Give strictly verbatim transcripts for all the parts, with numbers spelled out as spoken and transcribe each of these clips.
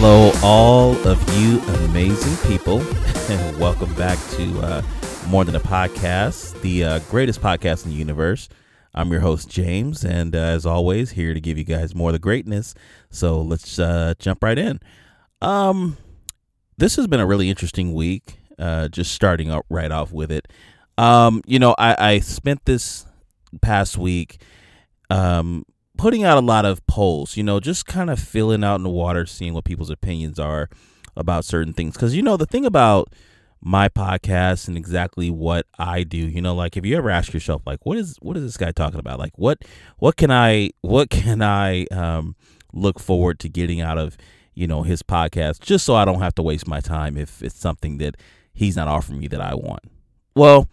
Hello, all of you amazing people, and welcome back to uh, More Than a Podcast, the uh, greatest podcast in the universe. I'm your host, James, and uh, as always, here to give you guys more of the greatness. So let's uh, jump right in. Um, this has been a really interesting week, uh, just starting out right off with it. Um, you know, I, I spent this past week um putting out a lot of polls, you know, just kind of feeling out in the water, seeing what people's opinions are about certain things. Because, you know, the thing about my podcast and exactly what I do, you know, like if you ever ask yourself, like, what is what is this guy talking about? Like, what what can I what can I um, look forward to getting out of, you know, his podcast, just so I don't have to waste my time if it's something that he's not offering me that I want. Well,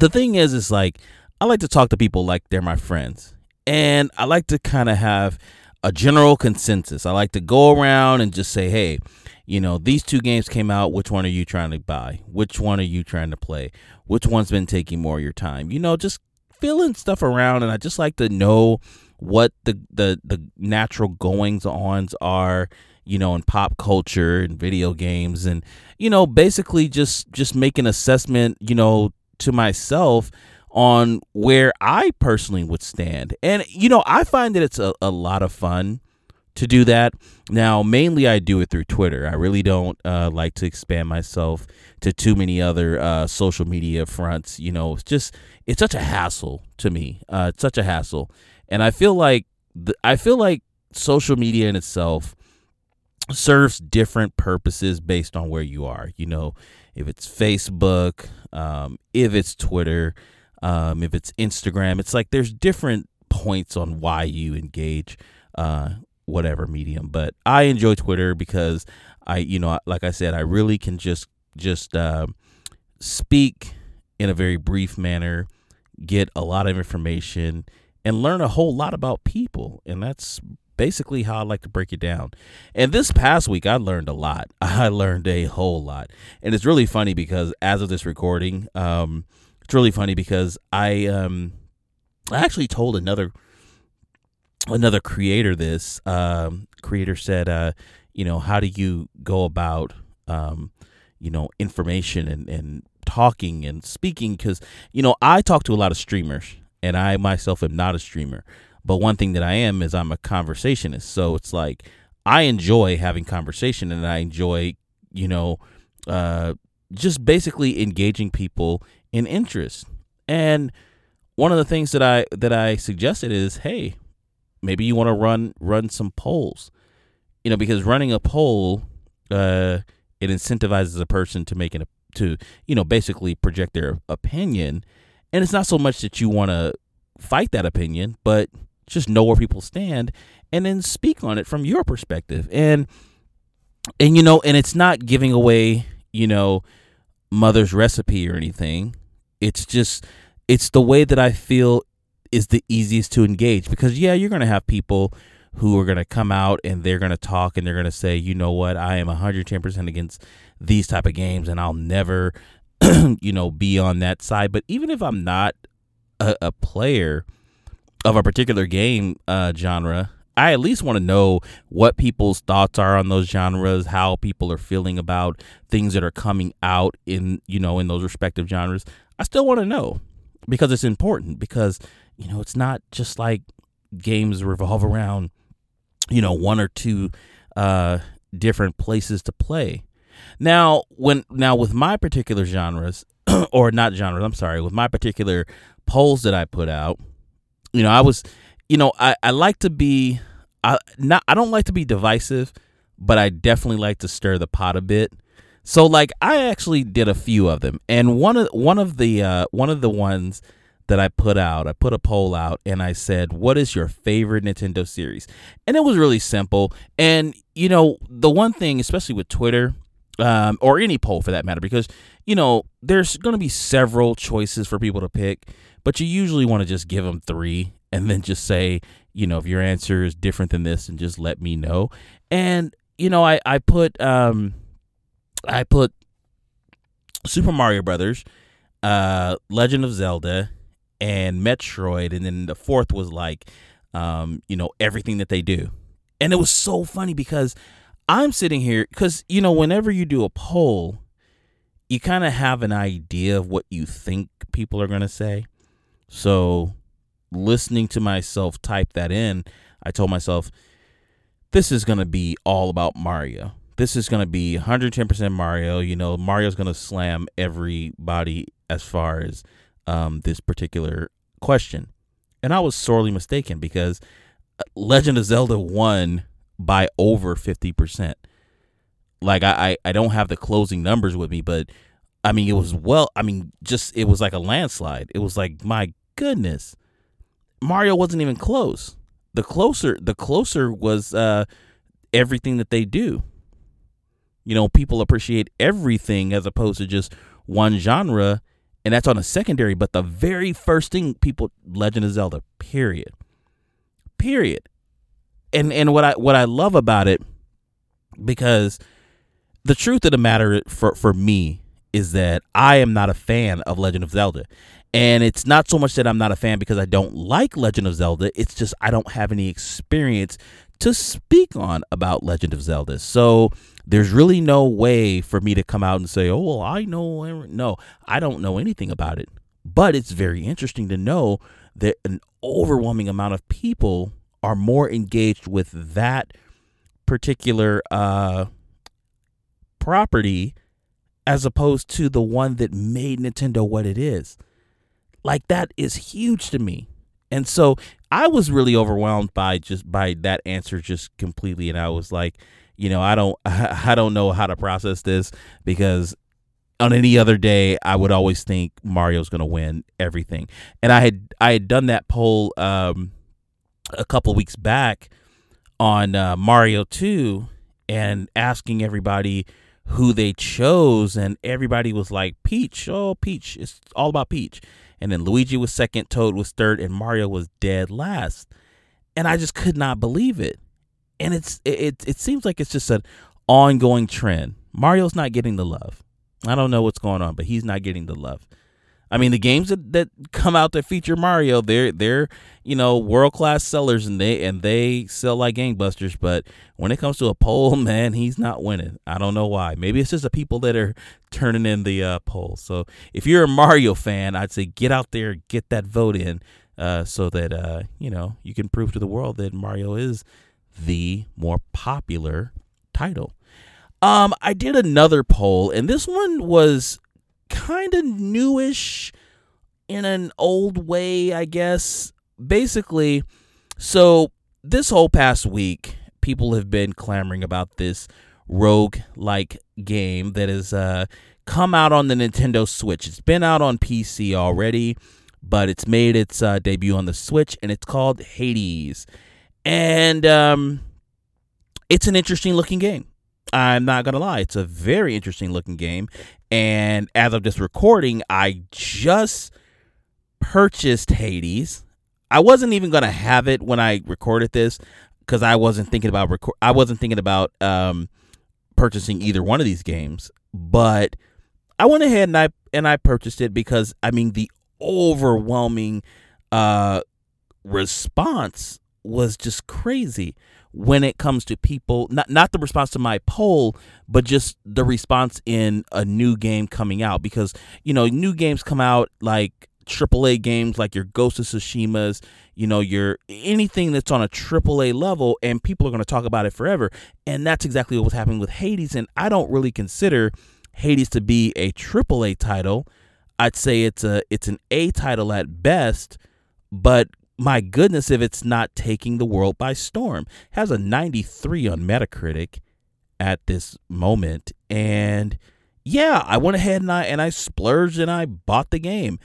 the thing is, is like I like to talk to people like they're my friends. And I like to kind of have a general consensus. I like to go around and just say, hey, you know, these two games came out. Which one are you trying to buy? Which one are you trying to play? Which one's been taking more of your time? You know, just feeling stuff around. And I just like to know what the, the, the natural goings-ons are, you know, in pop culture and video games. And, you know, basically just, just make an assessment, you know, to myself on where I personally would stand. And, you know, I find that it's a, a lot of fun to do that. Now, mainly I do it through Twitter. I really don't uh, like to expand myself to too many other uh, social media fronts. You know, it's just, it's such a hassle to me. Uh, it's such a hassle. And I feel like, th- I feel like social media in itself serves different purposes based on where you are. You know, if it's Facebook, um, if it's Twitter, Um, if it's Instagram, it's like there's different points on why you engage uh, whatever medium. But I enjoy Twitter because I, you know, like I said, I really can just just uh, speak in a very brief manner, get a lot of information and learn a whole lot about people. And that's basically how I like to break it down. And this past week, I learned a lot. I learned a whole lot. And it's really funny because as of this recording, um, It's really funny because I um I actually told another another creator this. Um, creator said, uh, you know, how do you go about um, you know, information and, and talking and speaking? Because, you know, I talk to a lot of streamers and I myself am not a streamer. But one thing that I am is I'm a conversationist. So it's like I enjoy having conversation and I enjoy, you know, uh, just basically engaging people in interest. And one of the things that I that I suggested is, hey, maybe you want to run run some polls, you know, because running a poll uh, it incentivizes a person to make an to you know basically project their opinion, and it's not so much that you want to fight that opinion, but just know where people stand and then speak on it from your perspective, and and you know, and it's not giving away you know Mother's Recipe or anything. It's just, it's the way that I feel is the easiest to engage because, yeah, you're going to have people who are going to come out and they're going to talk and they're going to say, you know what, I am one hundred ten percent against these type of games and I'll never, you know, be on that side. But even if I'm not a, a player of a particular game uh, genre, I at least want to know what people's thoughts are on those genres, how people are feeling about things that are coming out in, you know, in those respective genres. I still want to know because it's important because, you know, it's not just like games revolve around, you know, one or two uh, different places to play. Now, when now with my particular genres or not genres, I'm sorry, with my particular polls that I put out, you know, I was You know, I, I like to be I not I don't like to be divisive, but I definitely like to stir the pot a bit. So like I actually did a few of them. And one of one of the uh, one of the ones that I put out, I put a poll out and I said, what is your favorite Nintendo series? And it was really simple. And, you know, the one thing, especially with Twitter um, or any poll for that matter, because, you know, there's going to be several choices for people to pick, but you usually want to just give them three. And then just say, you know, if your answer is different than this, and just let me know. And you know, I I put um, I put Super Mario Brothers, uh, Legend of Zelda, and Metroid, and then the fourth was like, um, you know, everything that they do. And it was so funny because I'm sitting here because, you know, whenever you do a poll, you kind of have an idea of what you think people are going to say. So listening to myself type that in, I told myself, this is going to be all about Mario. This is going to be one hundred ten percent Mario. You know, Mario's going to slam everybody as far as um, this particular question. And I was sorely mistaken because Legend of Zelda won by over fifty percent. Like, I, I don't have the closing numbers with me, but, I mean, it was well, I mean, just, it was like a landslide. It was like, my goodness, Mario wasn't even close. The closer, the closer was uh, everything that they do. You know, people appreciate everything as opposed to just one genre, and that's on a secondary. But the very first thing people, Legend of Zelda, period, period. And and what I what I love about it, because the truth of the matter for for me is that I am not a fan of Legend of Zelda. And it's not so much that I'm not a fan because I don't like Legend of Zelda. It's just I don't have any experience to speak on about Legend of Zelda. So there's really no way for me to come out and say, oh, well, I know. No, I don't know anything about it. But it's very interesting to know that an overwhelming amount of people are more engaged with that particular uh, property as opposed to the one that made Nintendo what it is. Like, that is huge to me. And so I was really overwhelmed by just by that answer just completely. And I was like, you know, I don't I don't know how to process this, because on any other day, I would always think Mario's going to win everything. And I had I had done that poll um, a couple weeks back on uh, Mario two and asking everybody who they chose. And everybody was like, Peach. Oh, Peach. It's all about Peach. And then Luigi was second, Toad was third, and Mario was dead last. And I just could not believe it. And it's it it seems like it's just an ongoing trend. Mario's not getting the love. I don't know what's going on, but he's not getting the love. I mean, the games that, that come out that feature Mario, they're they're you know world class sellers, and they and they sell like gangbusters. But when it comes to a poll, man, he's not winning. I don't know why. Maybe it's just the people that are turning in the uh, poll. So if you're a Mario fan, I'd say get out there, get that vote in, uh, so that uh, you know you can prove to the world that Mario is the more popular title. Um, I did another poll, and this one was kind of newish in an old way, I guess. Basically, so this whole past week, people have been clamoring about this roguelike game that has uh, come out on the Nintendo Switch. It's been out on P C already, but it's made its uh, debut on the Switch, and it's called Hades. And um, it's an interesting looking game. I'm not going to lie. It's a very interesting looking game. And as of this recording, I just purchased Hades. I wasn't even going to have it when I recorded this because I wasn't thinking about record. I wasn't thinking about um, purchasing either one of these games. But I went ahead and I and I purchased it because, I mean, the overwhelming uh, response was just crazy when it comes to people, not not the response to my poll, but just the response in a new game coming out. Because, you know, new games come out, like triple A games, like your Ghost of Tsushima's, you know, your anything that's on a triple A level, and people are going to talk about it forever. And that's exactly what was happening with Hades. And I don't really consider Hades to be a triple A title. I'd say it's a it's an A title at best, but my goodness, if it's not taking the world by storm. It has a ninety-three on Metacritic at this moment. And yeah, I went ahead and I and I splurged and I bought the game.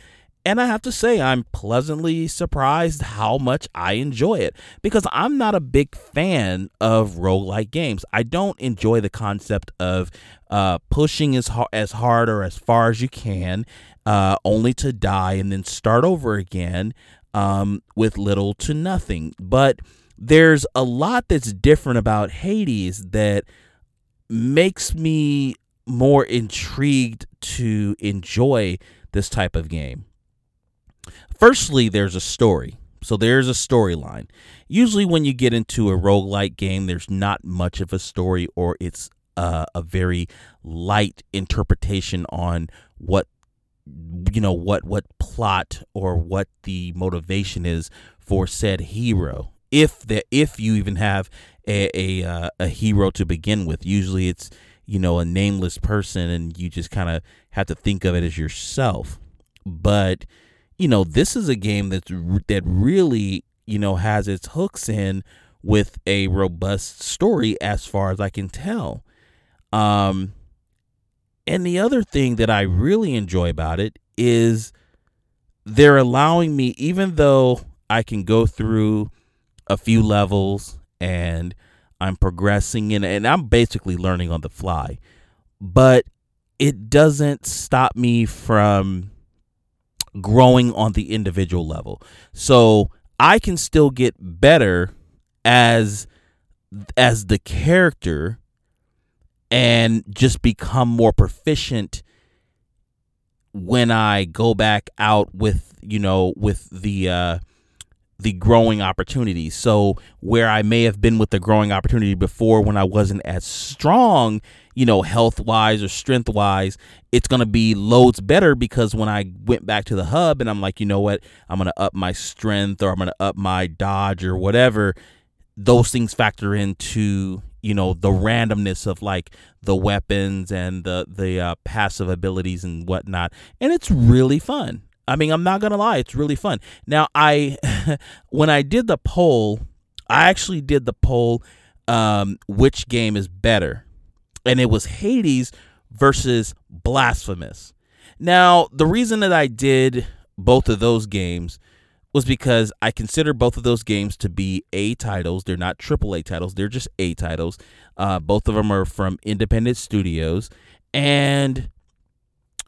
And I have to say, I'm pleasantly surprised how much I enjoy it, because I'm not a big fan of roguelike games. I don't enjoy the concept of uh, pushing as, ha- as hard or as far as you can, uh, only to die and then start over again. Um, with little to nothing. But there's a lot that's different about Hades that makes me more intrigued to enjoy this type of game. Firstly, there's a story. So there's a storyline. Usually when you get into a roguelike game, there's not much of a story, or it's uh, a very light interpretation on what, you know, what what plot or what the motivation is for said hero. If the, if you even have a a, uh, a hero to begin with, usually it's, you know, a nameless person, and you just kind of have to think of it as yourself. But, you know, this is a game that's, that really, you know, has its hooks in with a robust story as far as I can tell. Um, and the other thing that I really enjoy about it is they're allowing me, even though I can go through a few levels and I'm progressing and, and I'm basically learning on the fly, but it doesn't stop me from growing on the individual level. So I can still get better as as the character and just become more proficient when I go back out with, you know, with the uh the growing opportunity. So where I may have been with the growing opportunity before, when I wasn't as strong, you know, health wise or strength wise, it's going to be loads better, because when I went back to the hub and I'm like, you know what, I'm going to up my strength, or I'm going to up my dodge or whatever, those things factor into, you know, the randomness of like the weapons and the, the uh, passive abilities and whatnot. And it's really fun. I mean, I'm not going to lie, it's really fun. Now, I when I did the poll, I actually did the poll, um, which game is better. And it was Hades versus Blasphemous. Now, the reason that I did both of those games was because I consider both of those games to be A titles. They're not triple A titles. They're just A titles. Uh, both of them are from independent studios. And,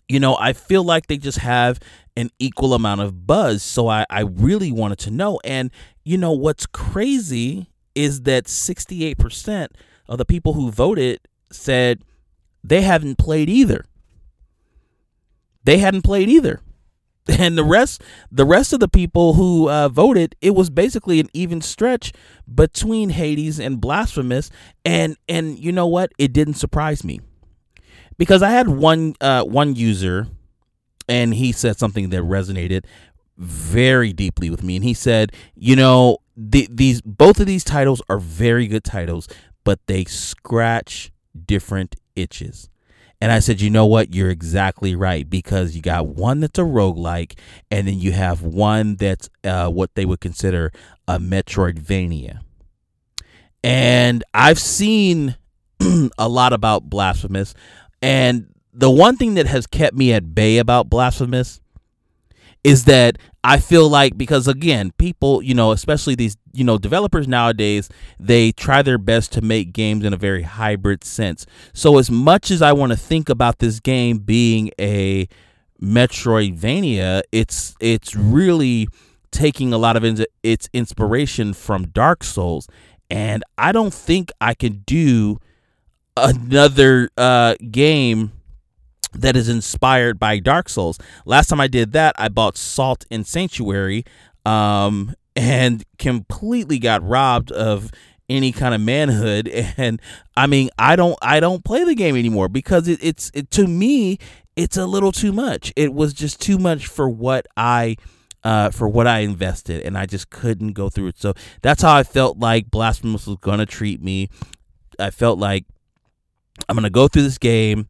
you know, I feel like they just have an equal amount of buzz. So I, I really wanted to know. And, you know, what's crazy is that sixty-eight percent of the people who voted said they haven't played either. They hadn't played either. And the rest, the rest of the people who uh, voted, it was basically an even stretch between Hades and Blasphemous. And, and you know what? It didn't surprise me, because I had one uh, one user, and he said something that resonated very deeply with me. And he said, you know, the, these both of these titles are very good titles, but they scratch different itches. And I said, you know what? You're exactly right, because you got one that's a roguelike, and then you have one that's uh, what they would consider a Metroidvania. And I've seen a lot about Blasphemous. And the one thing that has kept me at bay about Blasphemous is that I feel like, because, again, people, you know, especially these, you know, developers nowadays, they try their best to make games in a very hybrid sense. So as much as I want to think about this game being a Metroidvania, it's it's really taking a lot of in- its inspiration from Dark Souls. And I don't think I can do another uh, game that is inspired by Dark Souls. Last time I did that, I bought Salt and Sanctuary um, and completely got robbed of any kind of manhood. And I mean, I don't I don't play the game anymore, because it, it's it, to me, it's a little too much. It was just too much for what I uh, for what I invested, and I just couldn't go through it. So that's how I felt like Blasphemous was going to treat me. I felt like, I'm going to go through this game,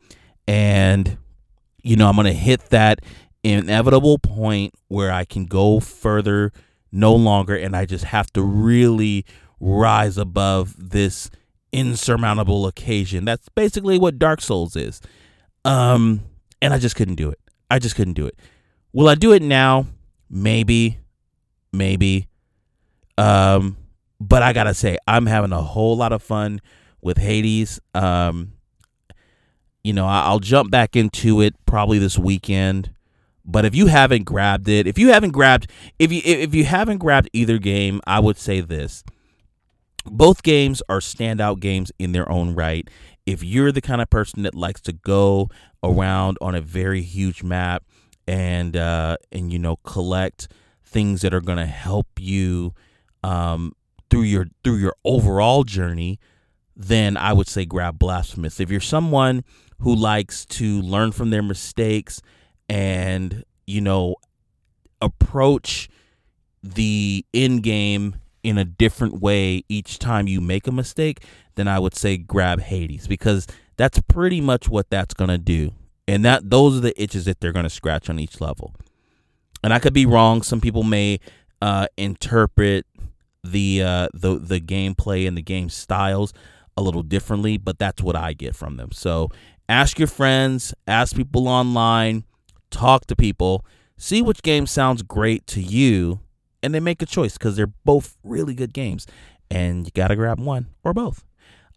and, you know, I'm going to hit that inevitable point where I can go further no longer, and I just have to really rise above this insurmountable occasion. That's basically what Dark Souls is. Um, and I just couldn't do it. I just couldn't do it. Will I do it now? Maybe, maybe. Um, but I got to say, I'm having a whole lot of fun with Hades. Um, You know, I'll jump back into it probably this weekend. But if you haven't grabbed it, if you haven't grabbed, if you if you haven't grabbed either game, I would say this: both games are standout games in their own right. If you're the kind of person that likes to go around on a very huge map and uh, and you know collect things that are going to help you um, through your through your overall journey, then I would say grab Blasphemous. If you're someone who likes to learn from their mistakes and, you know, approach the end game in a different way each time you make a mistake, then I would say grab Hades, because that's pretty much what that's going to do. And that those are the itches that they're going to scratch on each level. And I could be wrong. Some people may uh, interpret the, uh, the the gameplay and the game styles a little differently, but that's what I get from them. So ask your friends, ask people online, talk to people, see which game sounds great to you, and then make a choice, because they're both really good games, and you gotta grab one or both.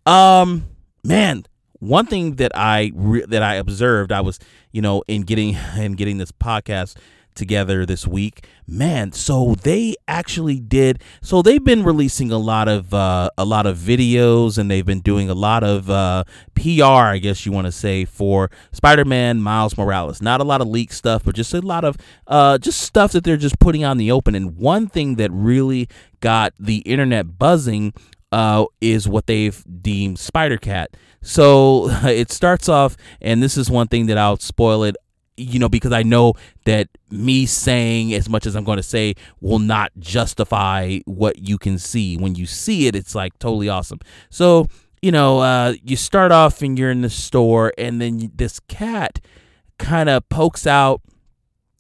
Um, man, one thing that I re- that I observed, I was, you know, in getting in getting this podcast together this week, man. So they actually did. So they've been releasing a lot of uh, a lot of videos, and they've been doing a lot of uh, P R, I guess you want to say, for Spider-Man Miles Morales. Not a lot of leak stuff, but just a lot of uh, just stuff that they're just putting out in the open. And one thing that really got the internet buzzing uh, is what they've deemed Spider-Cat. So it starts off, and this is one thing that I'll spoil it, you know, because I know that me saying as much as I'm going to say will not justify what you can see. When you see it, it's like totally awesome. So, you know, uh, you start off and you're in the store, and then you, this cat kind of pokes out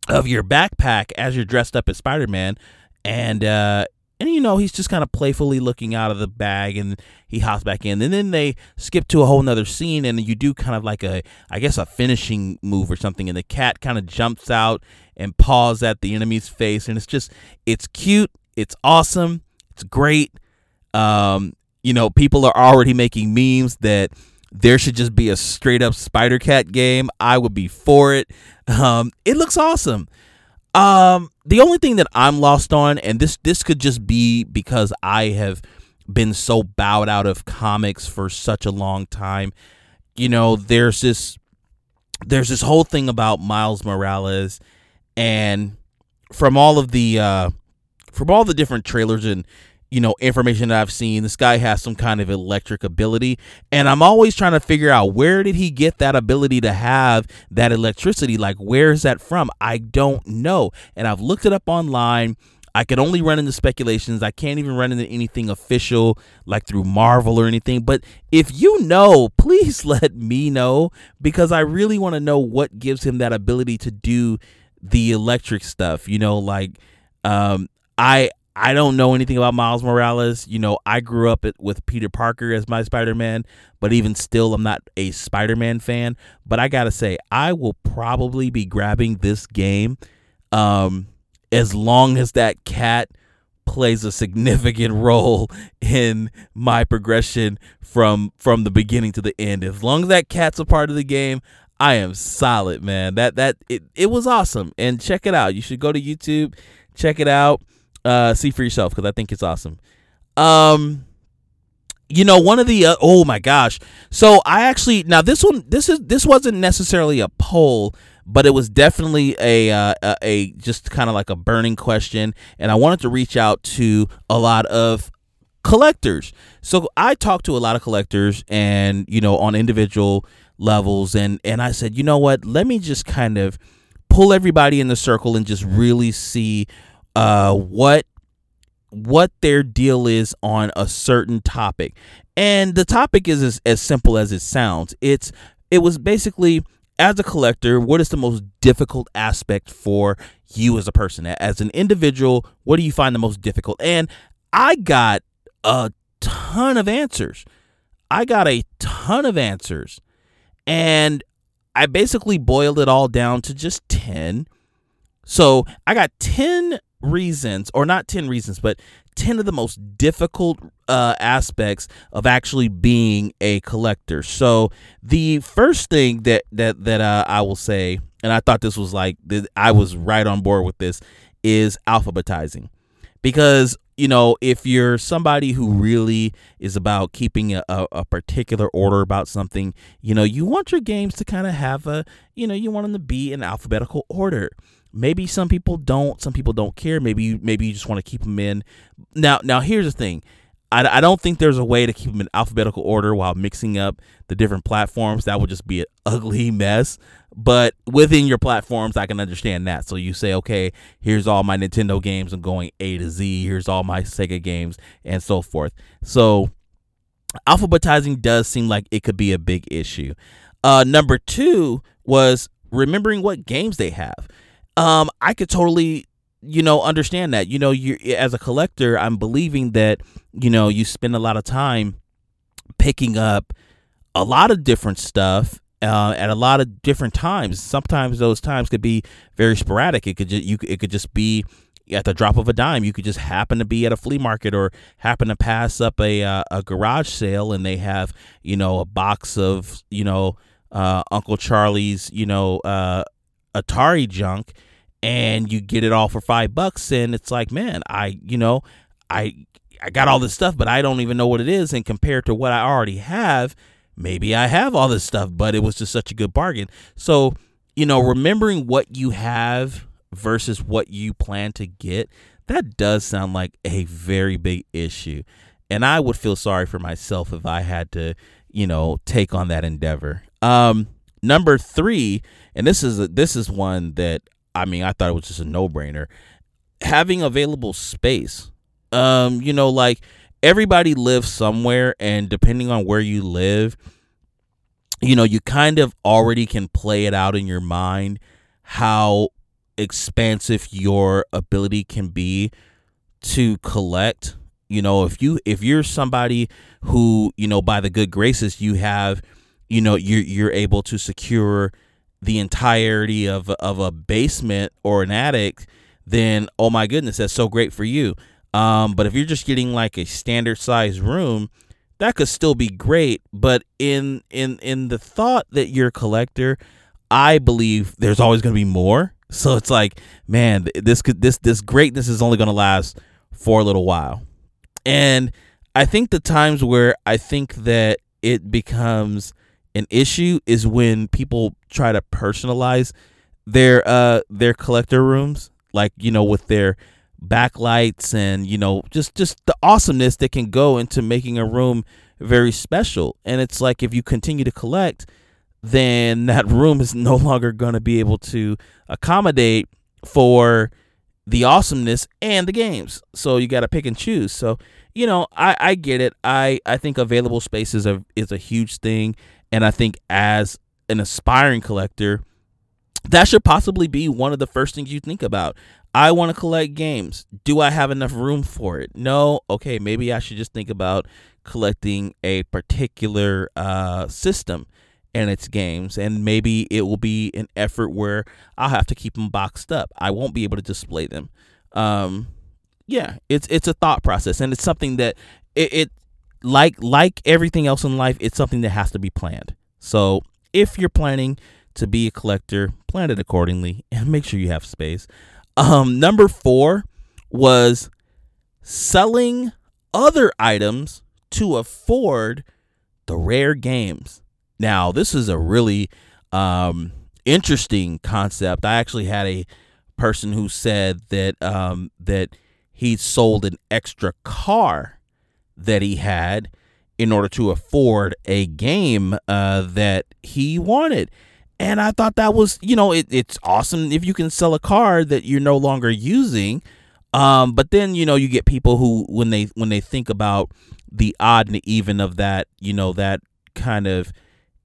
of your backpack as you're dressed up as Spider-Man. And, uh, and you know, he's just kind of playfully looking out of the bag, and he hops back in. And then they skip to a whole nother scene, and you do kind of like a, I guess, a finishing move or something. And the cat kind of jumps out and paws at the enemy's face. And it's just, it's cute. It's awesome. It's great. Um, you know, people are already making memes that there should just be a straight up Spider Cat game. I would be for it. Um, it looks awesome. Um, the only thing that I'm lost on, and this, this could just be because I have been so bowed out of comics for such a long time. You know, there's this, there's this whole thing about Miles Morales, and from all of the, uh, from all the different trailers and, you know, information that I've seen, this guy has some kind of electric ability, and I'm always trying to figure out, where did he get that ability to have that electricity? Like, where's that from? I don't know. And I've looked it up online. I could only run into speculations. I can't even run into anything official, like through Marvel or anything. But if you know, please let me know, because I really want to know what gives him that ability to do the electric stuff. You know, like, um, I, I don't know anything about Miles Morales. You know, I grew up with Peter Parker as my Spider-Man, but even still, I'm not a Spider-Man fan. But I gotta say, I will probably be grabbing this game um, as long as that cat plays a significant role in my progression from from the beginning to the end. As long as that cat's a part of the game, I am solid, man. That that it, it was awesome. And check it out. You should go to YouTube, check it out. Uh, see for yourself, because I think it's awesome. Um, you know, one of the uh, oh my gosh. So I actually now this one this is this wasn't necessarily a poll, but it was definitely a uh, a, a just kind of like a burning question, and I wanted to reach out to a lot of collectors. So I talked to a lot of collectors, and you know, on individual levels, and and I said, you know what, let me just kind of pull everybody in the circle and just really see Uh, what what their deal is on a certain topic. And the topic is as, as simple as it sounds. It's it was basically, as a collector, what is the most difficult aspect for you as a person, as an individual? What do you find the most difficult? And I got a ton of answers. I got a ton of answers, and I basically boiled it all down to just ten. So I got ten reasons, or not ten reasons, but ten of the most difficult uh, aspects of actually being a collector. So the first thing that that that uh, I will say, and I thought this was like I was right on board with this, is alphabetizing, because you know, if you're somebody who really is about keeping a, a, a particular order about something, you know, you want your games to kind of have a, you know, you want them to be in alphabetical order. Maybe some people don't. Some people don't care. Maybe you, maybe you just want to keep them in. Now, now here's the thing. I, I don't think there's a way to keep them in alphabetical order while mixing up the different platforms. That would just be an ugly mess. But within your platforms, I can understand that. So you say, okay, here's all my Nintendo games. I'm going A to Z. Here's all my Sega games and so forth. So alphabetizing does seem like it could be a big issue. Uh, number two was remembering what games they have. Um, I could totally... you know, understand that, you know, you as a collector, I'm believing that, you know, you spend a lot of time picking up a lot of different stuff uh, at a lot of different times. Sometimes those times could be very sporadic. It could just, you, it could just be at the drop of a dime. You could just happen to be at a flea market or happen to pass up a, uh, a garage sale and they have, you know, a box of, you know, uh, Uncle Charlie's, you know, uh, Atari junk. And you get it all for five bucks and it's like, man, I, you know, I, I got all this stuff, but I don't even know what it is. And compared to what I already have, maybe I have all this stuff, but it was just such a good bargain. So, you know, remembering what you have versus what you plan to get, that does sound like a very big issue. And I would feel sorry for myself if I had to, you know, take on that endeavor. Um, number three, and this is, a, this is one that, I mean, I thought it was just a no-brainer. Having available space. Um, you know, like, everybody lives somewhere, and depending on where you live, you know, you kind of already can play it out in your mind how expansive your ability can be to collect. You know, if you if you're somebody who, you know, by the good graces you have, you know, you're you're able to secure the entirety of of a basement or an attic, then oh my goodness, that's so great for you. Um, but if you're just getting like a standard size room, that could still be great. But in in in the thought that you're a collector, I believe there's always going to be more. So it's like, man, this could this this greatness is only going to last for a little while. And I think the times where I think that it becomes an issue is when people try to personalize their uh their collector rooms, like, you know, with their backlights and, you know, just just the awesomeness that can go into making a room very special. And it's like, if you continue to collect, then that room is no longer going to be able to accommodate for the awesomeness and the games. So you got to pick and choose. So, you know, I, I get it. I, I think available space is a, is a huge thing. And I think as an aspiring collector, that should possibly be one of the first things you think about. I want to collect games. Do I have enough room for it? No. Okay, maybe I should just think about collecting a particular uh, system and its games. And maybe it will be an effort where I'll have to keep them boxed up. I won't be able to display them. Um, yeah, it's it's a thought process. And it's something that it... it Like like everything else in life, it's something that has to be planned. So if you're planning to be a collector, plan it accordingly and make sure you have space. Um, number four was selling other items to afford the rare games. Now, this is a really um, interesting concept. I actually had a person who said that um, that he sold an extra car that he had in order to afford a game uh, that he wanted. And I thought that was, you know, it, it's awesome if you can sell a car that you're no longer using. Um, but then, you know, you get people who, when they when they think about the odd and even of that, you know, that kind of,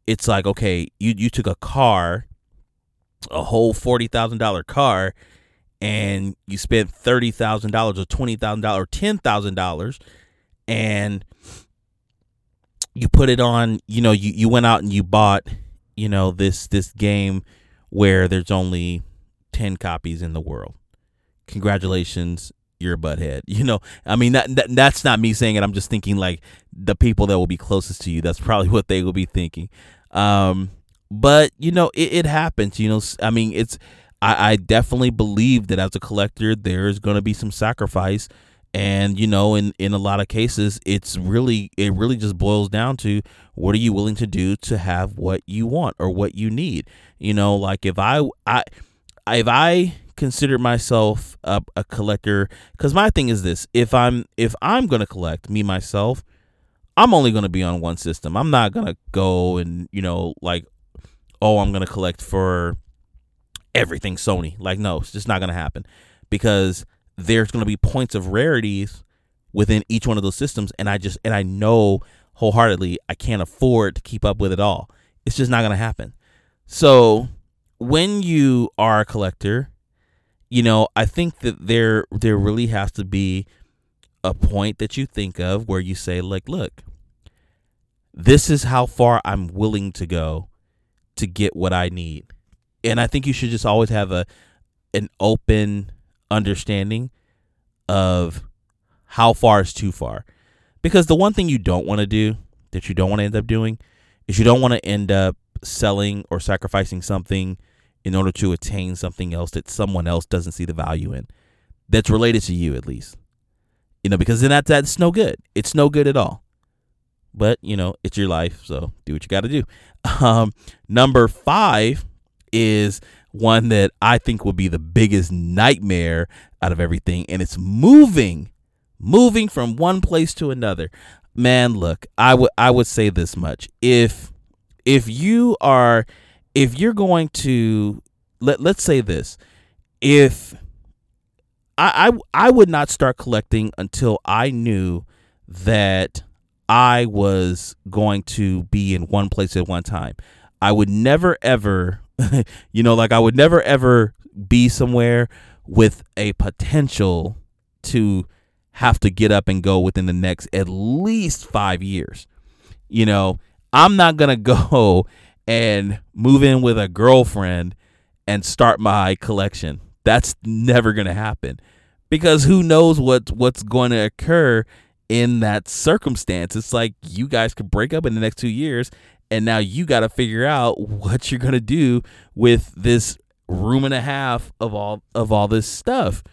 it's like, okay, you, you took a car, a whole forty thousand dollars car, and you spent thirty thousand dollars or twenty thousand dollars or ten thousand dollars. And you put it on, you know, you, you went out and you bought, you know, this this game where there's only ten copies in the world. Congratulations, you're a butthead. You know, I mean, that, that that's not me saying it. I'm just thinking like the people that will be closest to you. That's probably what they will be thinking. Um, but, you know, it, it happens, you know, I mean, it's I, I definitely believe that as a collector, there is going to be some sacrifice. And, you know, in, in a lot of cases, it's really it really just boils down to what are you willing to do to have what you want or what you need? You know, like if I I if I consider myself a, a collector, because my thing is this: if I'm if I'm gonna collect, me myself, I'm only gonna be on one system. I'm not gonna go and, you know, like, oh, I'm gonna collect for everything Sony. Like, no, it's just not gonna happen, because there's gonna be points of rarities within each one of those systems, and I just and I know wholeheartedly I can't afford to keep up with it all. It's just not gonna happen. So when you are a collector, you know, I think that there there really has to be a point that you think of where you say, like, look, this is how far I'm willing to go to get what I need. And I think you should just always have a an open understanding of how far is too far. Because the one thing you don't want to do, that you don't want to end up doing, is you don't want to end up selling or sacrificing something in order to attain something else that someone else doesn't see the value in, that's related to you, at least, you know, because then that, that's no good. It's no good at all. But, you know, it's your life, so do what you got to do. Um, number five is one that I think will be the biggest nightmare out of everything, and it's moving, moving from one place to another. Man, look, I would I would say this much: if if you are, if you're going to, let let's say this, if I, I I would not start collecting until I knew that I was going to be in one place at one time. I would never ever, you know, like I would never ever be somewhere with a potential to have to get up and go within the next at least five years. You know, I'm not going to go and move in with a girlfriend and start my collection. That's never going to happen, because who knows what what's going to occur in that circumstance. It's like, you guys could break up in the next two years and now you got to figure out what you're going to do with this room and a half of all of all this stuff.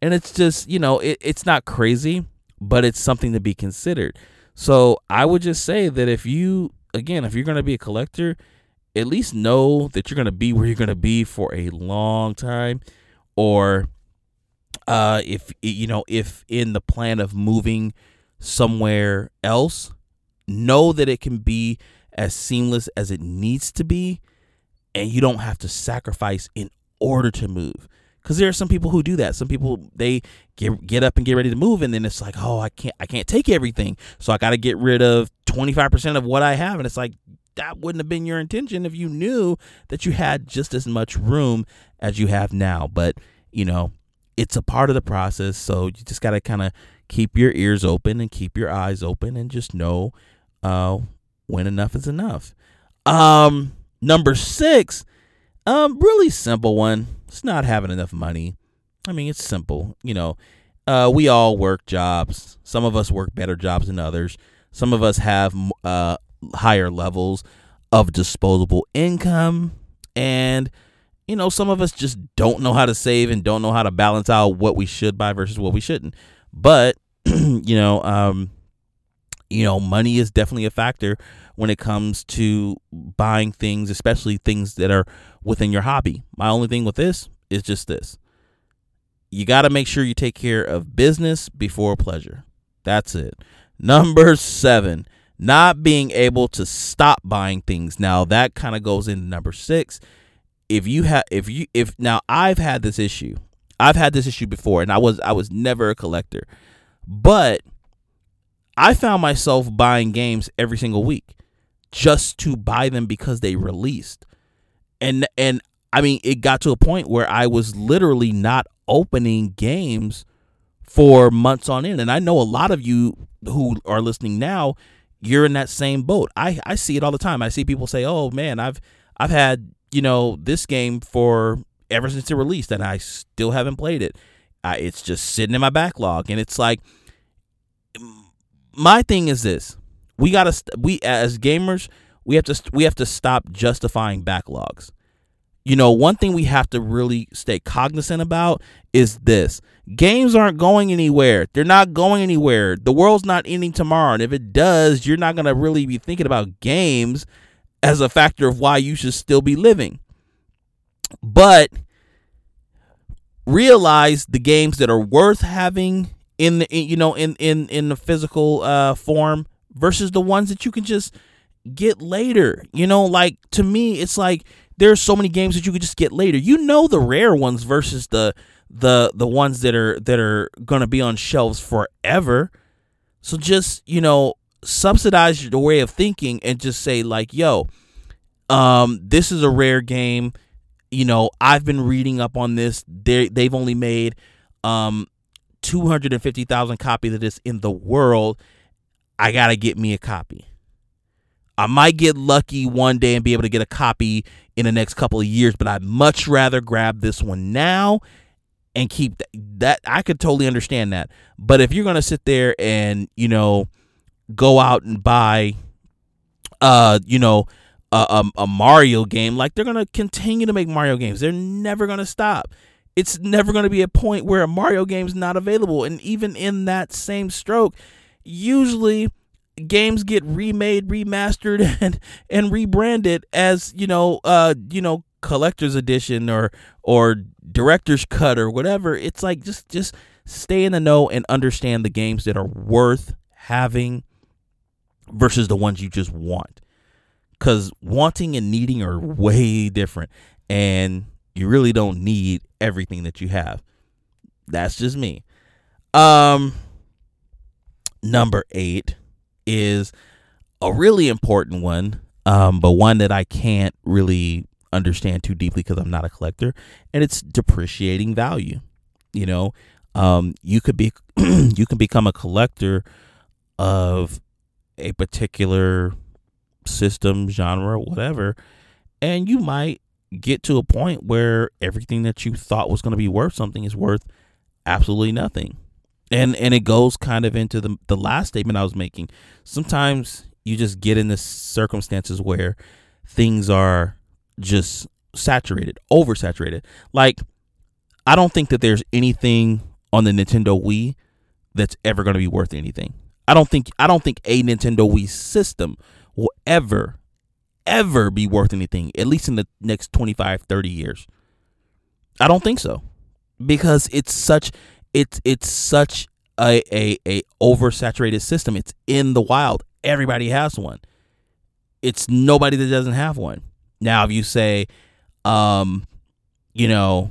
And it's just, you know, it, it's not crazy, but it's something to be considered. So I would just say that if you, again, if you're going to be a collector, at least know that you're going to be where you're going to be for a long time. Or uh, if, you know, if in the plan of moving somewhere else, know that it can be as seamless as it needs to be, and you don't have to sacrifice in order to move. Because there are some people who do that. Some people, they get get up and get ready to move, and then it's like, oh, I can't I can't take everything, so I got to get rid of twenty-five percent of what I have. And it's like, that wouldn't have been your intention if you knew that you had just as much room as you have now. But, you know, it's a part of the process, so you just got to kind of keep your ears open and keep your eyes open and just know uh, when enough is enough. Um, number six, um, really simple one. It's not having enough money. I mean, it's simple. You know, uh, we all work jobs. Some of us work better jobs than others. Some of us have uh, higher levels of disposable income. And, you know, some of us just don't know how to save and don't know how to balance out what we should buy versus what we shouldn't. But, you know, um, you know, money is definitely a factor when it comes to buying things, especially things that are within your hobby. My only thing with this is just this: you got to make sure you take care of business before pleasure. That's it. Number seven, not being able to stop buying things. Now that kind of goes into number six. If you have, if you, if now I've had this issue, I've had this issue before, and I was, I was never a collector, but I found myself buying games every single week just to buy them because they released. And and I mean, it got to a point where I was literally not opening games for months on end. And I know a lot of you who are listening now, you're in that same boat. I, I see it all the time. I see people say, oh, man, I've I've had, you know, this game for ever since it released, and I still haven't played it. I, it's just sitting in my backlog. And it's like, my thing is this: we gotta st- we as gamers we have to st- we have to stop justifying backlogs. You know, one thing we have to really stay cognizant about is this: games aren't going anywhere. They're not going anywhere. The world's not ending tomorrow, and if it does, you're not gonna really be thinking about games as a factor of why you should still be living. But realize the games that are worth having in the, you know, in, in, in the physical uh, form versus the ones that you can just get later. You know, like, to me, it's like there's so many games that you could just get later. You know, the rare ones versus the the the ones that are that are going to be on shelves forever. So just, you know, subsidize your way of thinking and just say like, yo, um, this is a rare game. You know, I've been reading up on this. They they've only made um two hundred fifty thousand copies of this in the world. I got to get me a copy. I might get lucky one day and be able to get a copy in the next couple of years, but I'd much rather grab this one now and keep th- that. I could totally understand that. But if you're going to sit there and, you know, go out and buy, uh, you know, a, a, a Mario game, like, they're going to continue to make Mario games. They're never going to stop. It's never going to be a point where a Mario game's not available. And even in that same stroke, usually games get remade, remastered, and and rebranded as, you know, uh, you know, collector's edition or or director's cut or whatever. It's like, just just stay in the know and understand the games that are worth having versus the ones you just want. Because wanting and needing are way different, and you really don't need everything that you have. That's just me. Um, number eight is a really important one, um, but one that I can't really understand too deeply because I'm not a collector, and it's depreciating value. You know, um, you could be you can become a collector of a particular system, genre, whatever, and you might get to a point where everything that you thought was going to be worth something is worth absolutely nothing. And and it goes kind of into the the last statement I was making. Sometimes you just get in the circumstances where things are just saturated, oversaturated. Like, I don't think that there's anything on the Nintendo Wii that's ever going to be worth anything. I don't think I don't think a Nintendo Wii system will ever, ever be worth anything, at least in the next twenty-five, thirty years. I don't think so, because it's such... It's it's such a, a a oversaturated system. It's in the wild. Everybody has one. It's nobody that doesn't have one. Now, if you say, um, you know,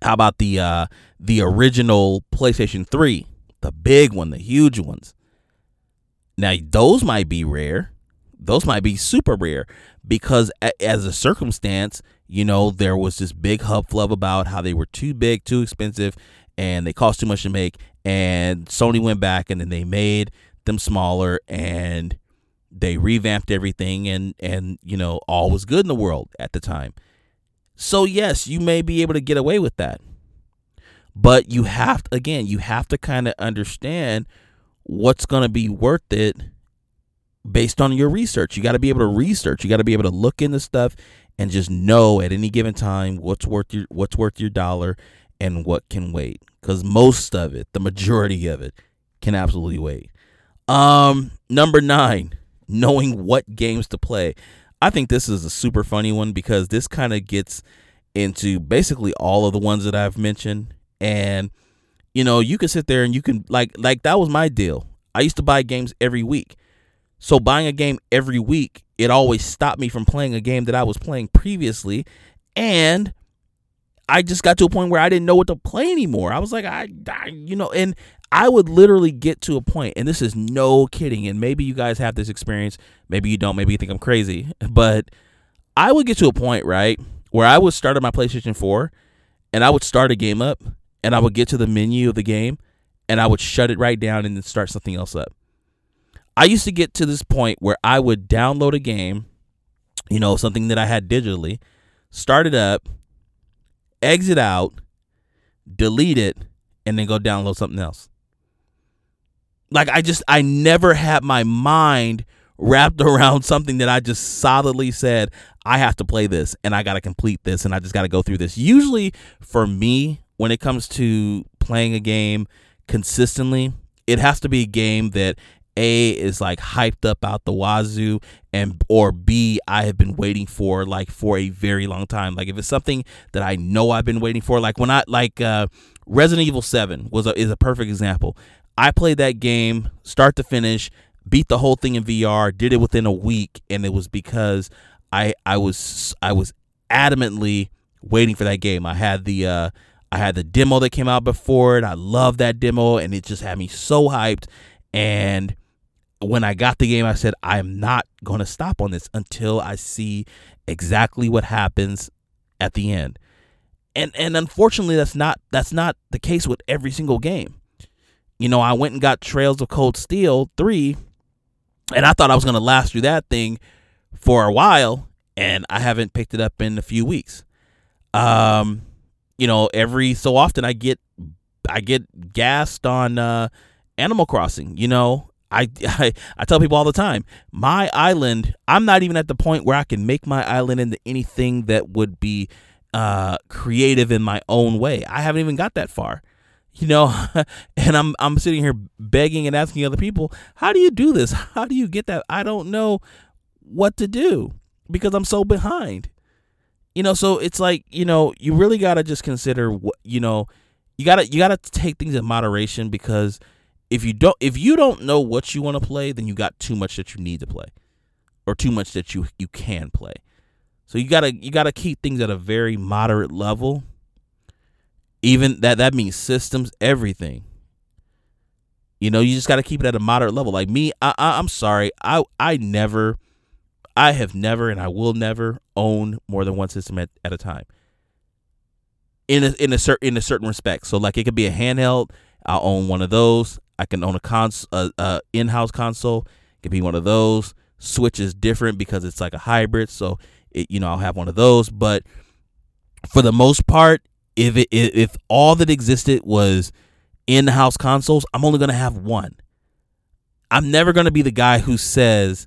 how about the uh, the original PlayStation three, the big one, the huge ones? Now, those might be rare. Those might be super rare because a, as a circumstance, you know, there was this big hubbub about how they were too big, too expensive, and they cost too much to make. And Sony went back and then they made them smaller and they revamped everything. And, and, you know, all was good in the world at the time. So, yes, you may be able to get away with that. But you have to, again, you have to kind of understand what's going to be worth it based on your research. You got to be able to research. You got to be able to look into stuff and just know at any given time what's worth your what's worth your dollar and what can wait. Because most of it, the majority of it, can absolutely wait. Um, number nine, knowing what games to play. I think this is a super funny one because this kind of gets into basically all of the ones that I've mentioned. And, you know, you can sit there and you can like like that was my deal. I used to buy games every week. So buying a game every week, it always stopped me from playing a game that I was playing previously. And I just got to a point where I didn't know what to play anymore. I was like, I, I you know, and I would literally get to a point, and this is no kidding. And maybe you guys have this experience. Maybe you don't. Maybe you think I'm crazy. But I would get to a point, right, where I would start on my PlayStation four and I would start a game up and I would get to the menu of the game and I would shut it right down and then start something else up. I used to get to this point where I would download a game, you know, something that I had digitally, start it up, exit out, delete it, and then go download something else. Like, I just, I never had my mind wrapped around something that I just solidly said, I have to play this, and I got to complete this, and I just got to go through this. Usually, for me, when it comes to playing a game consistently, it has to be a game that A, is like hyped up out the wazoo, and or B, I have been waiting for like for a very long time. Like if it's something that I know I've been waiting for, like when I like uh, Resident Evil seven was a, is a perfect example. I played that game start to finish, beat the whole thing in V R, did it within a week, and it was because I I was I was adamantly waiting for that game. I had the uh, I had the demo that came out before it. I loved that demo, and it just had me so hyped. And when I got the game, I said, I'm not going to stop on this until I see exactly what happens at the end. And and unfortunately, that's not that's not the case with every single game. You know, I went and got Trails of Cold Steel three, and I thought I was going to last through that thing for a while, and I haven't picked it up in a few weeks. Um, you know, every so often I get I get gassed on uh, Animal Crossing. You know, I, I I tell people all the time, my island, I'm not even at the point where I can make my island into anything that would be uh, creative in my own way. I haven't even got that far, you know, and I'm I'm sitting here begging and asking other people, how do you do this? How do you get that? I don't know what to do because I'm so behind, you know. So it's like, you know, you really got to just consider what, you know, you got to you got to take things in moderation, because If you don't, if you don't know what you want to play, then you got too much that you need to play, or too much that you, you can play. So you gotta you gotta keep things at a very moderate level. Even that that means systems, everything. You know, you just gotta keep it at a moderate level. Like me, I, I I'm sorry, I I never, I have never, and I will never own more than one system at, at a time. In a in a certain in a certain respect, so like it could be a handheld, I'll own one of those. I can own a cons, uh, uh, in-house console. It could be one of those. Switch is different because it's like a hybrid, so it, you know, I'll have one of those. But for the most part, if it, if all that existed was in-house consoles, I'm only going to have one. I'm never going to be the guy who says,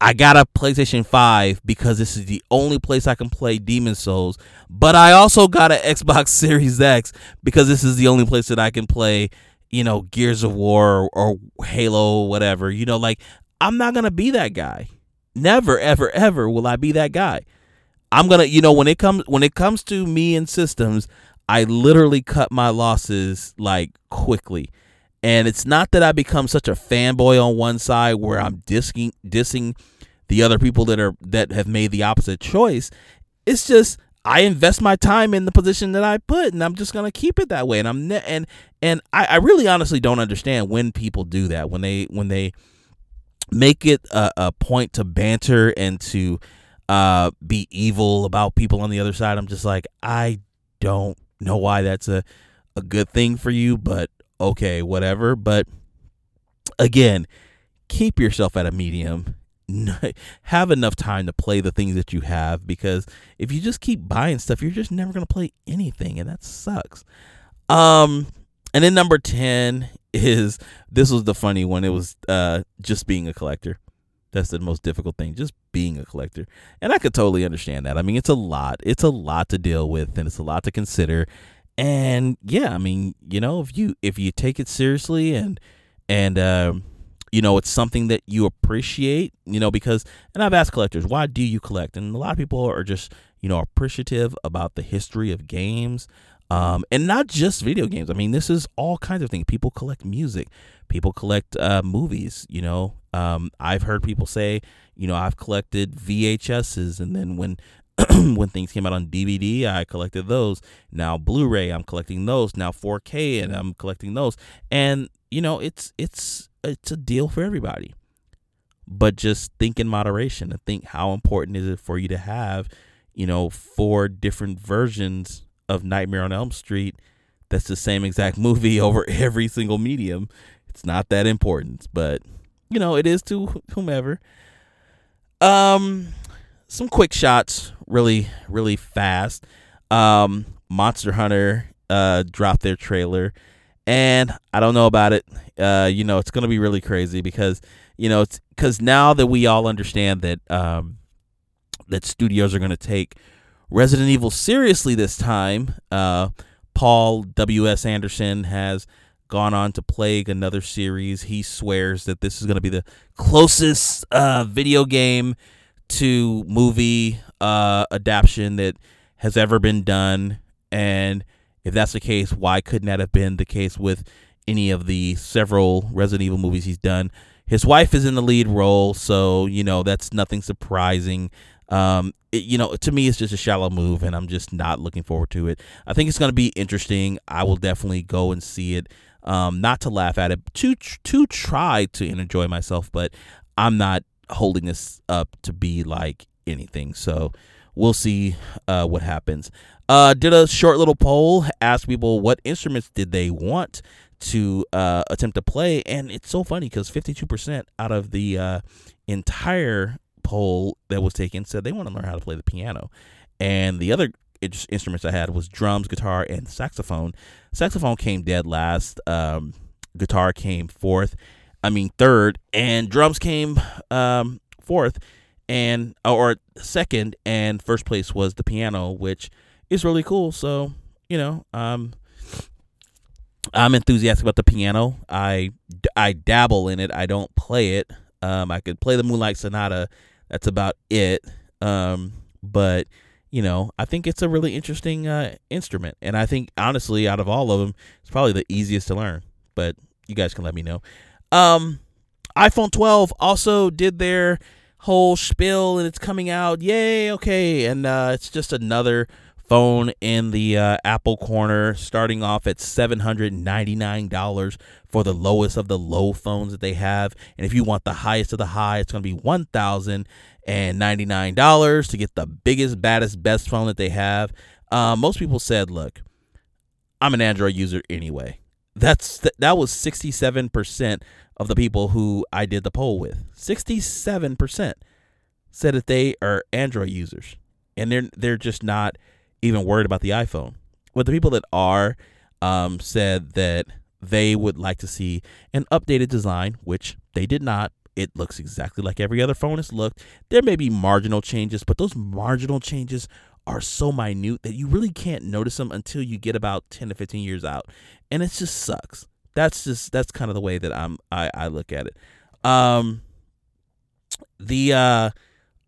I got a PlayStation five because this is the only place I can play Demon Souls, but I also got an Xbox Series X because this is the only place that I can play, you know, Gears of War or, or Halo, whatever. You know, like, I'm not going to be that guy. Never, ever, ever will I be that guy. I'm going to, you know, when it comes when it comes to me and systems, I literally cut my losses, like, quickly. And it's not that I become such a fanboy on one side where I'm disking, dissing the other people that are that have made the opposite choice. It's just I invest my time in the position that I put, and I'm just gonna keep it that way. And I'm ne- and and I, I really honestly don't understand when people do that, when they when they make it a, a point to banter and to uh, be evil about people on the other side. I'm just like, I don't know why that's a a good thing for you, but okay, whatever. But again, keep yourself at a medium. Have enough time to play the things that you have, because if you just keep buying stuff, you're just never going to play anything, and that sucks. Um, and then number ten is, this was the funny one. It was uh, just being a collector. That's the most difficult thing, just being a collector. And I could totally understand that. I mean, it's a lot. It's a lot to deal with, and it's a lot to consider. And yeah, I mean, you know, if you if you take it seriously and and, um, you know, it's something that you appreciate, you know, because, and I've asked collectors, why do you collect? And a lot of people are just, you know, appreciative about the history of games, um, and not just video games. I mean, this is all kinds of things. People collect music. People collect uh, movies. You know, um, I've heard people say, you know, I've collected V H S's, and then when when things came out on D V D, I collected those. Now Blu-ray, I'm collecting those. Now four K, and I'm collecting those. And you know, it's it's it's a deal for everybody. But just think in moderation and think, how important is it for you to have, you know, four different versions of Nightmare on Elm Street that's the same exact movie over every single medium? It's not that important, but you know, it is to whomever. Um Some quick shots, really, really fast. Um, Monster Hunter uh, dropped their trailer, and I don't know about it. Uh, you know, it's going to be really crazy because, you know, it's because now that we all understand that um, that studios are going to take Resident Evil seriously this time, uh, Paul W. S. Anderson has gone on to plague another series. He swears that this is going to be the closest uh, video game to movie uh, adaptation that has ever been done. And if that's the case, why couldn't that have been the case with any of the several Resident Evil movies he's done? His wife is in the lead role, so, you know, that's nothing surprising. Um, it, you know, to me, it's just a shallow move, and I'm just not looking forward to it. I think it's going to be interesting. I will definitely go and see it, um, not to laugh at it, to to try to enjoy myself, but I'm not holding this up to be like anything. So we'll see uh, what happens. Uh, did a short little poll, asked people what instruments did they want to uh, attempt to play, and it's so funny because fifty-two percent out of the uh, entire poll that was taken said they want to learn how to play the piano, and the other instruments I had was drums, guitar, and saxophone. Saxophone came dead last. Um, guitar came fourth. I mean third, and drums came um, fourth, and or second, and first place was the piano, which is really cool. So you know, um, I'm enthusiastic about the piano. I I dabble in it. I don't play it. Um, I could play the Moonlight Sonata. That's about it. Um, but, you know, I think it's a really interesting uh, instrument. And I think, honestly, out of all of them, it's probably the easiest to learn. But you guys can let me know. Um, iPhone twelve also did their whole spiel, and it's coming out. Yay, okay. And uh, it's just another phone in the uh, Apple corner, starting off at seven hundred ninety-nine dollars for the lowest of the low phones that they have. And if you want the highest of the high, it's going to be one thousand ninety-nine dollars to get the biggest, baddest, best phone that they have. Uh, most people said, look, I'm an Android user anyway. That's th- that was sixty-seven percent of the people who I did the poll with. sixty-seven percent said that they are Android users, and they're they're just not even worried about the iPhone. But the people that are um, said that they would like to see an updated design, which they did not. It looks exactly like every other phone has looked. There may be marginal changes, but those marginal changes are so minute that you really can't notice them until you get about ten to fifteen years out. And it just sucks. That's just, that's kind of the way that I'm, I, I look at it. Um, the uh,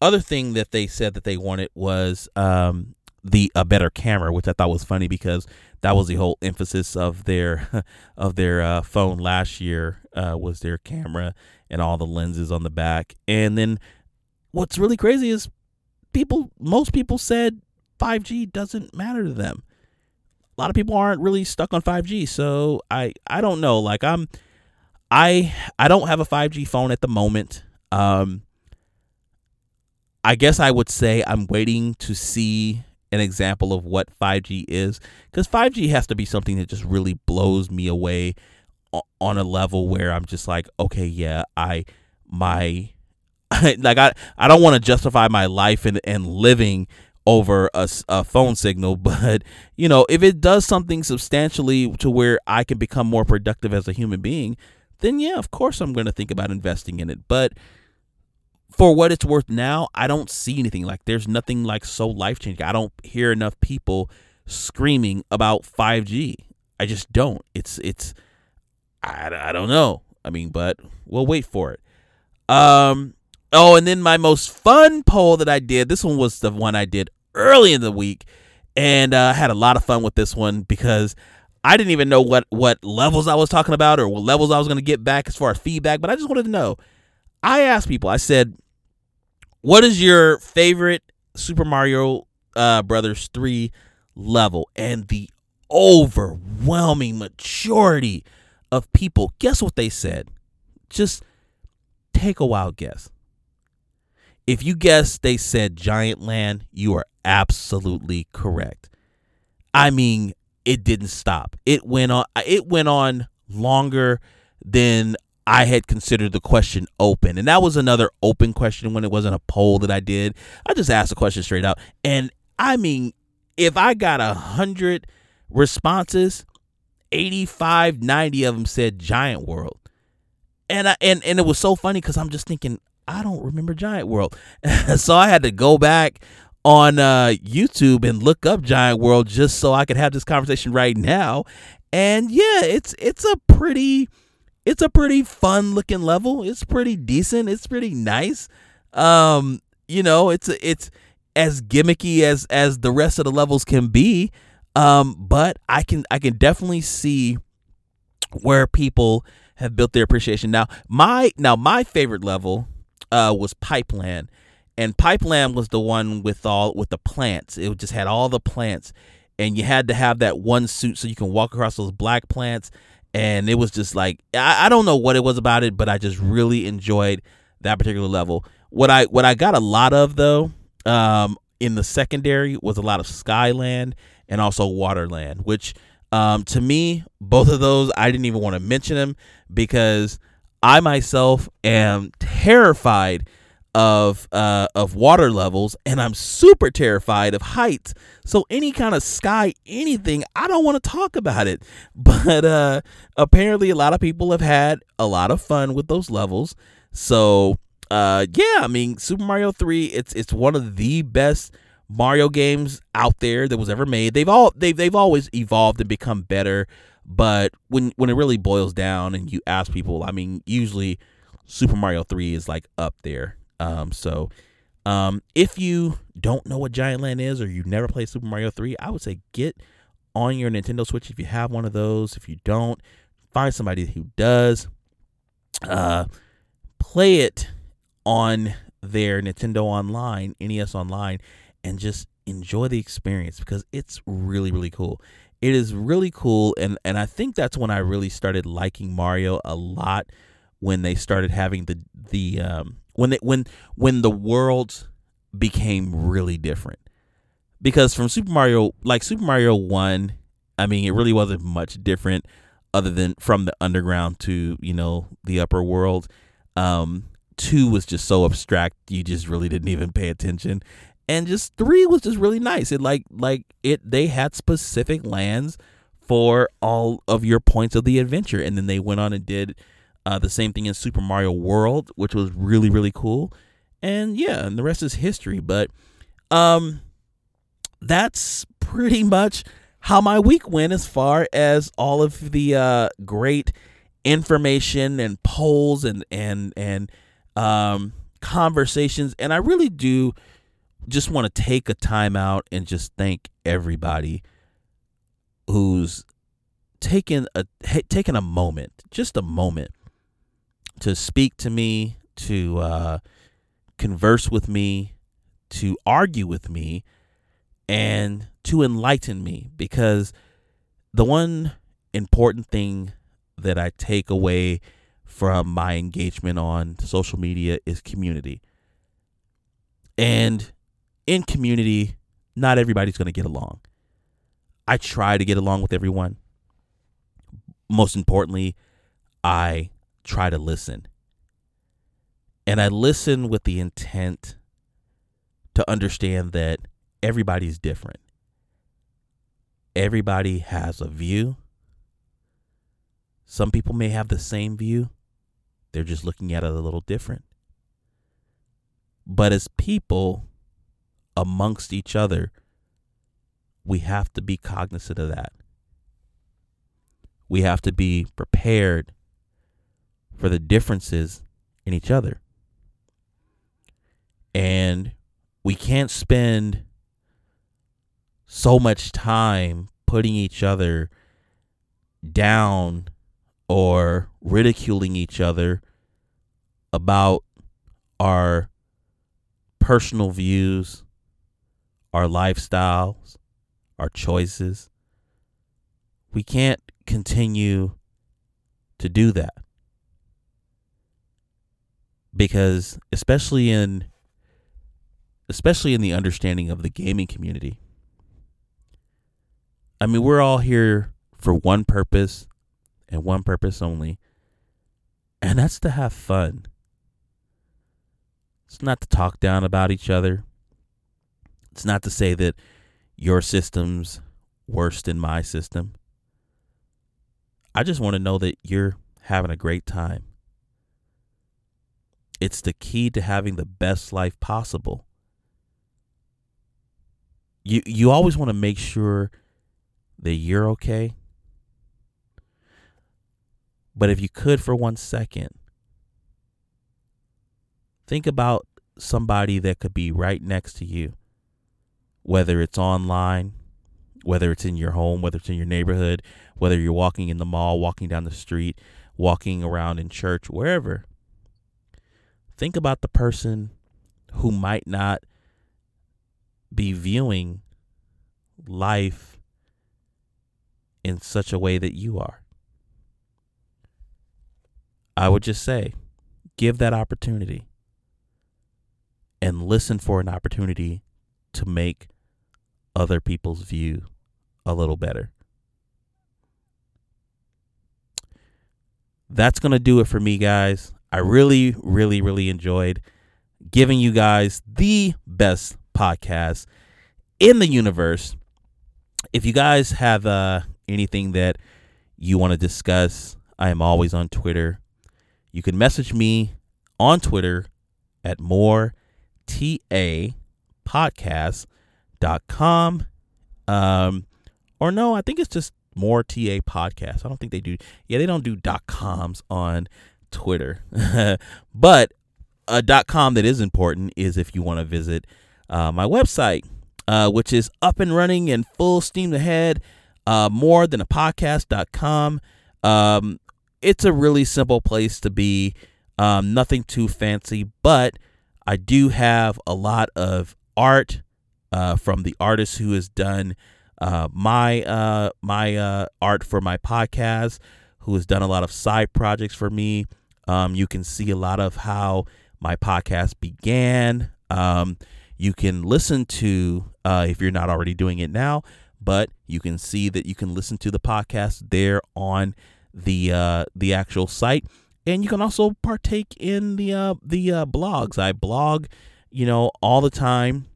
other thing that they said that they wanted was, um, the a better camera, which I thought was funny because that was the whole emphasis of their of their uh, phone last year, uh, was their camera and all the lenses on the back. And then what's really crazy is people, most people said five G doesn't matter to them. A lot of people aren't really stuck on five G, so I I don't know. Like I'm I I don't have a five G phone at the moment. Um, I guess I would say I'm waiting to see an example of what five G is, because five G has to be something that just really blows me away on a level where I'm just like, okay, yeah, I, my, like, I, I don't want to justify my life and, and living over a, a phone signal, but you know, if it does something substantially to where I can become more productive as a human being, then yeah, of course I'm going to think about investing in it. But for what it's worth now, I don't see anything. Like, there's nothing like so life-changing. I don't hear enough people screaming about five G. I just don't. It's, it's, I, I don't know. I mean, but we'll wait for it. Um. Oh, and then my most fun poll that I did, this one was the one I did early in the week, and I uh, had a lot of fun with this one because I didn't even know what, what levels I was talking about or what levels I was going to get back as far as feedback, but I just wanted to know. I asked people, I said, what is your favorite Super Mario uh, Brothers three level? And the overwhelming majority of people, guess what they said? Just take a wild guess. If you guess they said Giant Land, you are absolutely correct. I mean, it didn't stop. It went on. It went on longer than I had considered the question open, and that was another open question when it wasn't a poll that I did. I just asked the question straight out, and I mean, if I got a hundred responses, eighty-five, ninety of them said Giant World, and I and and it was so funny because I'm just thinking I don't remember Giant World, so I had to go back on uh, YouTube and look up Giant World just so I could have this conversation right now. And yeah, it's it's a pretty it's a pretty fun looking level. It's pretty decent. It's pretty nice. Um, you know, it's it's as gimmicky as as the rest of the levels can be. Um, but I can I can definitely see where people have built their appreciation. Now, my now my favorite level uh, was Pipeland, and Pipeland was the one with all with the plants. It just had all the plants, and you had to have that one suit so you can walk across those black plants. And it was just like, I, I don't know what it was about it, but I just really enjoyed that particular level. What I what I got a lot of though, um, in the secondary was a lot of Skyland and also Waterland, which um, to me, both of those, I didn't even want to mention them because I myself am terrified of uh, of water levels, and I'm super terrified of heights. So any kind of sky, anything, I don't want to talk about it. But uh, apparently a lot of people have had a lot of fun with those levels. So uh, yeah, I mean, Super Mario three, it's it's one of the best Mario games out there that was ever made. They've all they've they've always evolved and become better, but when when it really boils down and you ask people, I mean, usually Super Mario three is like up there. Um, so um, if you don't know what Giant Land is or you never played Super Mario three, I would say get on your Nintendo Switch if you have one of those. If you don't, find somebody who does. Uh, play it on their Nintendo Online, N E S Online, and just enjoy the experience because it's really, really cool. It is really cool, and, and I think that's when I really started liking Mario a lot, when they started having the the um, when they, when when the worlds became really different. Because from Super Mario, like Super Mario one, I mean, it really wasn't much different other than from the underground to, you know, the upper world. Um, two was just so abstract, you just really didn't even pay attention. And just three was just really nice. It like like it they had specific lands for all of your points of the adventure, and then they went on and did uh, the same thing in Super Mario World, which was really really cool. And yeah, and the rest is history. But um, that's pretty much how my week went as far as all of the uh, great information and polls and and and um, conversations. And I really do just want to take a time out and just thank everybody who's taken a taken a moment, just a moment, to speak to me, to uh, converse with me, to argue with me, and to enlighten me. Because the one important thing that I take away from my engagement on social media is community. And in community, not everybody's going to get along. I try to get along with everyone. Most importantly, I try to listen. And I listen with the intent to understand that everybody's different. Everybody has a view. Some people may have the same view. They're just looking at it a little different. But as people, amongst each other, we have to be cognizant of that. We have to be prepared for the differences in each other. And we can't spend so much time putting each other down or ridiculing each other about our personal views, our lifestyles, our choices. We can't continue to do that. Because especially in especially in the understanding of the gaming community. I mean, we're all here for one purpose and one purpose only. And that's to have fun. It's not to talk down about each other. It's not to say that your system's worse than my system. I just want to know that you're having a great time. It's the key to having the best life possible. You you always want to make sure that you're okay, But if you could for one second, think about somebody that could be right next to you, whether it's online, whether it's in your home, whether it's in your neighborhood, whether you're walking in the mall, walking down the street, walking around in church, wherever. Think about the person who might not be viewing life in such a way that you are. I would just say, give that opportunity and listen for an opportunity to make other people's view a little better. That's going to do it for me, guys. I really, really, really enjoyed giving you guys the best podcast in the universe. If you guys have uh, anything that you want to discuss, I am always on Twitter. You can message me on Twitter at more T A podcast dot com. Um, or no, I think it's just more T A podcast. I don't think they do. Yeah, they don't do dot coms on Twitter. But a dot com that is important is if you want to visit uh, my website, uh, which is up and running and full steam ahead, uh, more than a podcast dot com. Um, it's a really simple place to be. Um, nothing too fancy, but I do have a lot of art uh, from the artist who has done uh, my uh, my uh, art for my podcast, who has done a lot of side projects for me. Um, you can see a lot of how my podcast began. Um, you can listen to, uh, if you're not already doing it now, but you can see that you can listen to the podcast there on the uh, the actual site. And you can also partake in the uh, the uh, blogs. I blog, you know, all the time.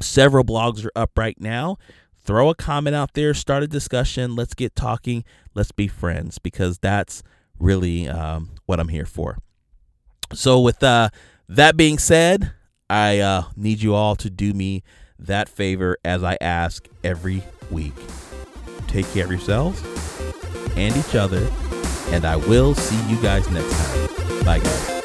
Several blogs are up right now. Throw a comment out there. Start a discussion. Let's get talking. Let's be friends, because that's really um, what I'm here for. So with uh, that being said, I uh, need you all to do me that favor as I ask every week. Take care of yourselves and each other. And I will see you guys next time. Bye, guys.